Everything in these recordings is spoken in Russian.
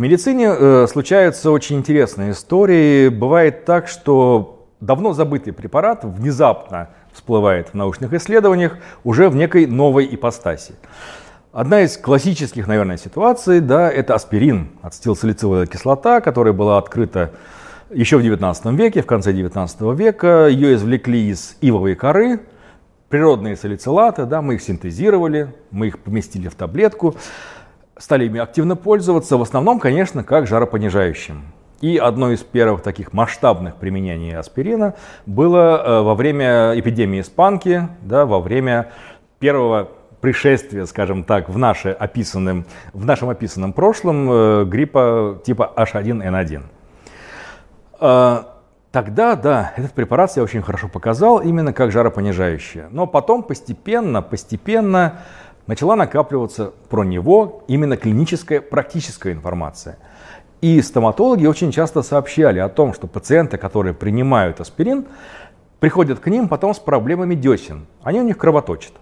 В медицине случаются очень интересные истории. Бывает так, что давно забытый препарат внезапно всплывает в научных исследованиях уже в некой новой ипостаси. Одна из классических, наверное, ситуаций, да, это аспирин, ацетилсалициловая кислота, которая была открыта еще в 19 веке, в конце 19 века. Ее извлекли из ивовой коры, природные салицилаты, да, мы их синтезировали, мы их поместили в таблетку, стали ими активно пользоваться, в основном, конечно, как жаропонижающим. И одно из первых таких масштабных применений аспирина было во время эпидемии испанки, да, во время первого пришествия, скажем так, в нашем описанном прошлом гриппа типа H1N1. Тогда, да, этот препарат себя очень хорошо показал именно как жаропонижающее. Но потом постепенно начала накапливаться про него именно клиническая, практическая информация. И стоматологи очень часто сообщали о том, что пациенты, которые принимают аспирин, приходят к ним потом с проблемами десен. Они у них кровоточат.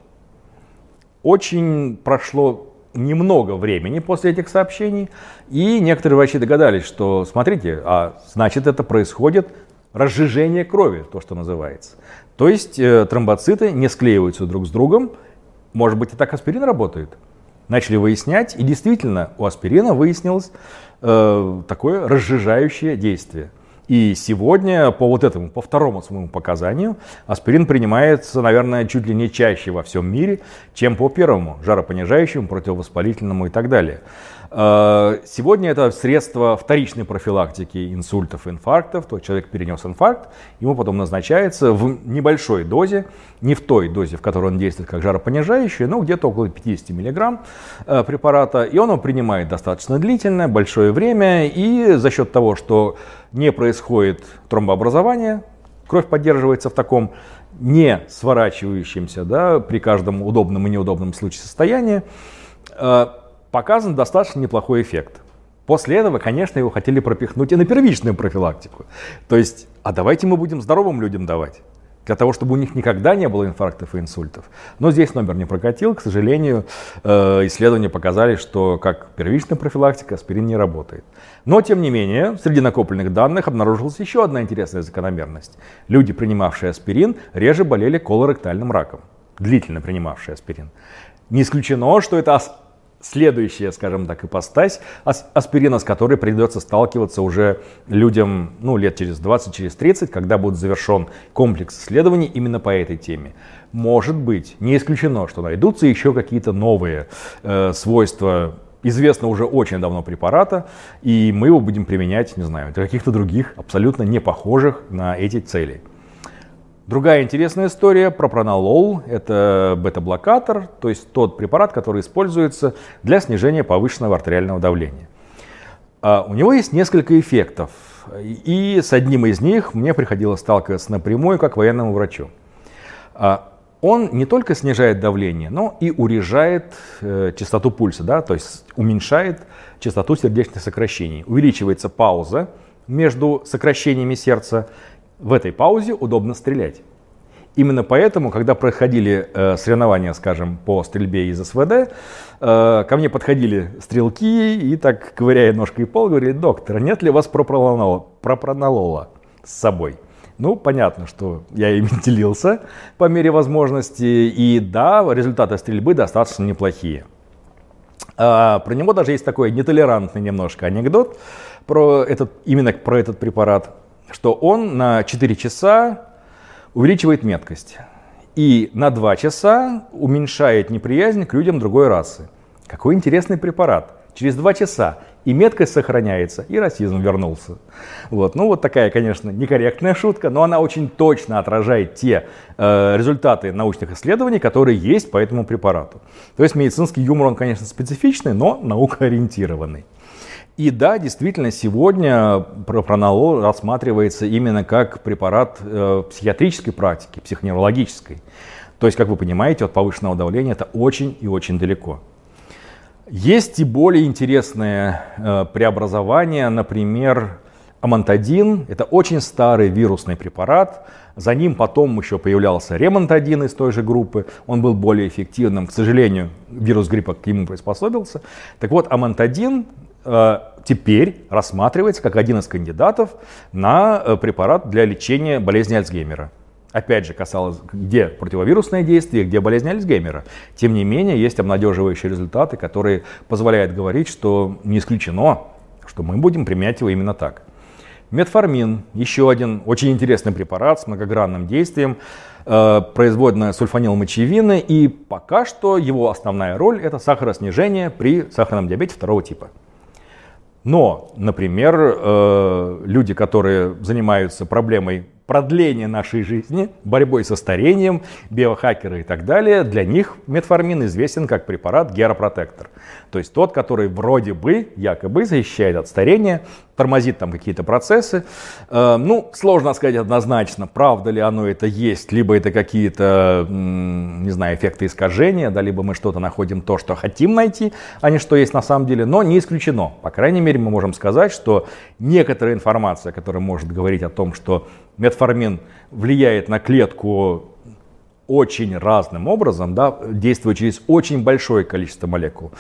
Очень прошло немного времени после этих сообщений, и некоторые врачи догадались, что, смотрите, а значит, это происходит разжижение крови, то, что называется. То есть тромбоциты не склеиваются друг с другом, может быть, и так аспирин работает. Начали выяснять, и действительно у аспирина выяснилось такое разжижающее действие. И сегодня по второму своему показанию аспирин принимается, наверное, чуть ли не чаще во всем мире, чем по первому, жаропонижающему, противовоспалительному и так далее. Сегодня это средство вторичной профилактики инсультов, инфарктов. То есть человек перенес инфаркт, ему потом назначается в небольшой дозе, не в той дозе, в которой он действует как жаропонижающий, но где-то около 50 мг препарата. И он его принимает достаточно длительно, большое время, и за счет того, что не происходит тромбообразование, кровь поддерживается в таком не сворачивающемся, да, при каждом удобном и неудобном случае состоянии, показан достаточно неплохой эффект. После этого, конечно, его хотели пропихнуть и на первичную профилактику. То есть, а давайте мы будем здоровым людям давать, для того, чтобы у них никогда не было инфарктов и инсультов. Но здесь номер не прокатил. К сожалению, исследования показали, что как первичная профилактика аспирин не работает. Но, тем не менее, среди накопленных данных обнаружилась еще одна интересная закономерность. Люди, принимавшие аспирин, реже болели колоректальным раком, длительно принимавшие аспирин. Не исключено, что это следующая, скажем так, ипостась аспирина, с которой придется сталкиваться уже людям, ну, лет через 20, через 30, когда будет завершен комплекс исследований именно по этой теме. Может быть, не исключено, что найдутся еще какие-то новые свойства известного уже очень давно препарата, и мы его будем применять, не знаю, для каких-то других, абсолютно не похожих на эти цели. Другая интересная история про пропронолол. Это бета-блокатор, то есть тот препарат, который используется для снижения повышенного артериального давления. У него есть несколько эффектов, и с одним из них мне приходилось сталкиваться напрямую как военному врачу. Он не только снижает давление, но и урежает частоту пульса, да, то есть уменьшает частоту сердечных сокращений. Увеличивается пауза между сокращениями сердца. В этой паузе удобно стрелять. Именно поэтому, когда проходили соревнования, скажем, по стрельбе из СВД, ко мне подходили стрелки и так, ковыряя ножкой пол, говорили: доктор, нет ли у вас пропронолола с собой? Ну, понятно, что я ими делился по мере возможности. И да, результаты стрельбы достаточно неплохие. Про него даже есть такой нетолерантный немножко анекдот, именно про этот препарат, что он на 4 часа увеличивает меткость и на 2 часа уменьшает неприязнь к людям другой расы. Какой интересный препарат. Через 2 часа и меткость сохраняется, и расизм вернулся. Вот. Ну вот такая, конечно, некорректная шутка, но она очень точно отражает те результаты научных исследований, которые есть по этому препарату. То есть медицинский юмор, он, конечно, специфичный, но наукоориентированный. И да, действительно, сегодня пропронолол рассматривается именно как препарат психиатрической практики, психоневрологической. То есть, как вы понимаете, от повышенного давления это очень и очень далеко. Есть и более интересные преобразования, например, амантадин. Это очень старый вирусный препарат. За ним потом еще появлялся ремантадин из той же группы. Он был более эффективным. К сожалению, вирус гриппа к нему приспособился. Так вот, амантадин теперь рассматривается как один из кандидатов на препарат для лечения болезни Альцгеймера. Опять же, касалось, где противовирусное действие, где болезнь Альцгеймера. Тем не менее, есть обнадеживающие результаты, которые позволяют говорить, что не исключено, что мы будем применять его именно так. Метформин, еще один очень интересный препарат с многогранным действием, производная сульфонилмочевины, и пока что его основная роль — это сахароснижение при сахарном диабете 2 типа. Но, например, люди, которые занимаются проблемой продления нашей жизни, борьбой со старением, биохакеры и так далее, для них метформин известен как препарат геропротектор. То есть тот, который вроде бы якобы защищает от старения, тормозит там какие-то процессы. Ну, сложно сказать однозначно, правда ли оно это есть, либо это какие-то, не знаю, эффекты искажения, да, либо мы что-то находим, то, что хотим найти, а не что есть на самом деле, но не исключено. По крайней мере, мы можем сказать, что некоторая информация, которая может говорить о том, что метформин влияет на клетку очень разным образом, да, действуя через очень большое количество молекул.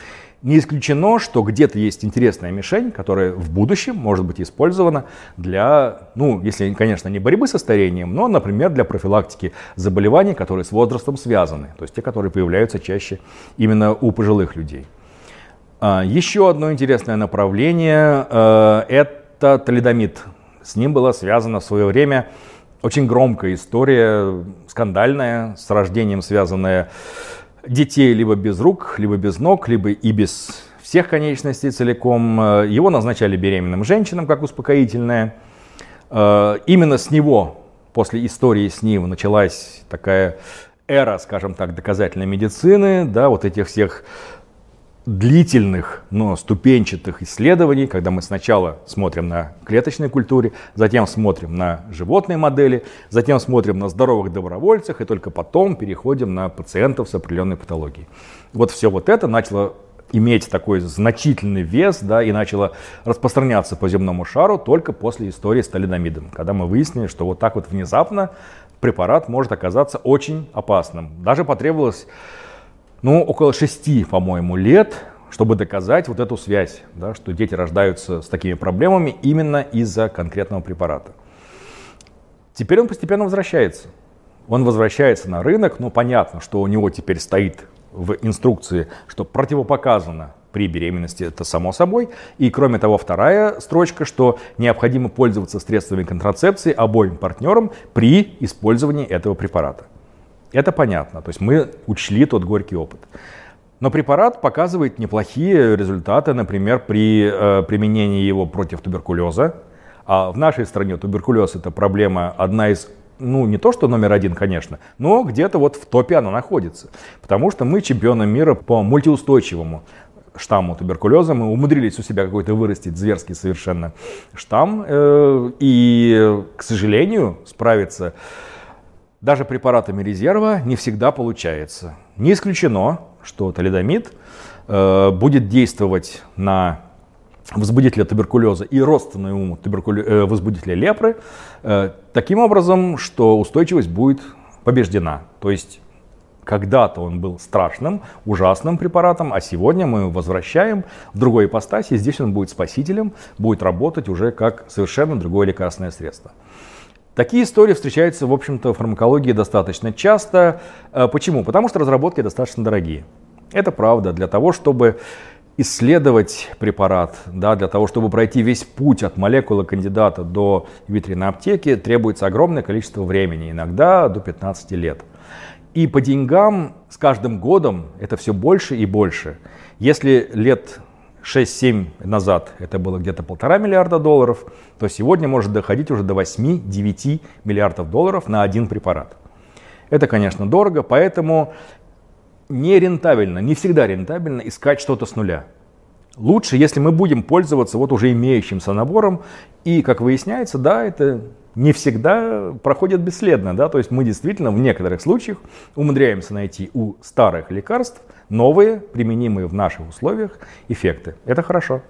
Не исключено, что где-то есть интересная мишень, которая в будущем может быть использована для, ну, если, конечно, не борьбы со старением, но, например, для профилактики заболеваний, которые с возрастом связаны, то есть те, которые появляются чаще именно у пожилых людей. Еще одно интересное направление – это талидомид. С ним была связана в свое время очень громкая история, скандальная, с рождением связанная детей либо без рук, либо без ног, либо и без всех конечностей целиком. Его назначали беременным женщинам как успокоительное. Именно с него, после истории с ним, началась такая эра, скажем так, доказательной медицины, да, вот этих всех длительных, но ступенчатых исследований, когда мы сначала смотрим на клеточной культуре, затем смотрим на животные модели, затем смотрим на здоровых добровольцах и только потом переходим на пациентов с определенной патологией. Вот все вот это начало иметь такой значительный вес, да, и начало распространяться по земному шару только после истории с талидомидом, когда мы выяснили, что вот так вот внезапно препарат может оказаться очень опасным. Даже потребовалось около 6, по-моему, лет, чтобы доказать вот эту связь, да, что дети рождаются с такими проблемами именно из-за конкретного препарата. Теперь он постепенно возвращается. Он возвращается на рынок, но понятно, что у него теперь стоит в инструкции, что противопоказано при беременности, это само собой. И кроме того, вторая строчка, что необходимо пользоваться средствами контрацепции обоим партнерам при использовании этого препарата. Это понятно, то есть мы учли тот горький опыт. Но препарат показывает неплохие результаты, например, при применении его против туберкулеза. А в нашей стране туберкулез — это проблема одна из, не то что №1, конечно, но где-то вот в топе она находится. Потому что мы чемпионы мира по мультиустойчивому штамму туберкулеза. Мы умудрились у себя какой-то вырастить зверский совершенно штамм. И, к сожалению, справиться даже препаратами резерва не всегда получается. Не исключено, что талидомид будет действовать на возбудителя туберкулеза и родственную ему возбудителя лепры таким образом, что устойчивость будет побеждена. То есть когда-то он был страшным, ужасным препаратом, а сегодня мы его возвращаем в другой ипостаси. Здесь он будет спасителем, будет работать уже как совершенно другое лекарственное средство. Такие истории встречаются, в общем-то, в фармакологии достаточно часто. Почему? Потому что разработки достаточно дорогие. Это правда. Для того, чтобы исследовать препарат, да, для того, чтобы пройти весь путь от молекулы кандидата до витрины аптеки, требуется огромное количество времени, иногда до 15 лет. И по деньгам с каждым годом это все больше и больше. Если лет 6-7 назад это было где-то $1,5 миллиарда, то сегодня может доходить уже до 8-9 миллиардов долларов на один препарат. Это, конечно, дорого, поэтому нерентабельно, не всегда рентабельно искать что-то с нуля. Лучше, если мы будем пользоваться вот уже имеющимся набором, и, как выясняется, да, это не всегда проходит бесследно, да, то есть мы действительно в некоторых случаях умудряемся найти у старых лекарств новые, применимые в наших условиях, эффекты. Это хорошо.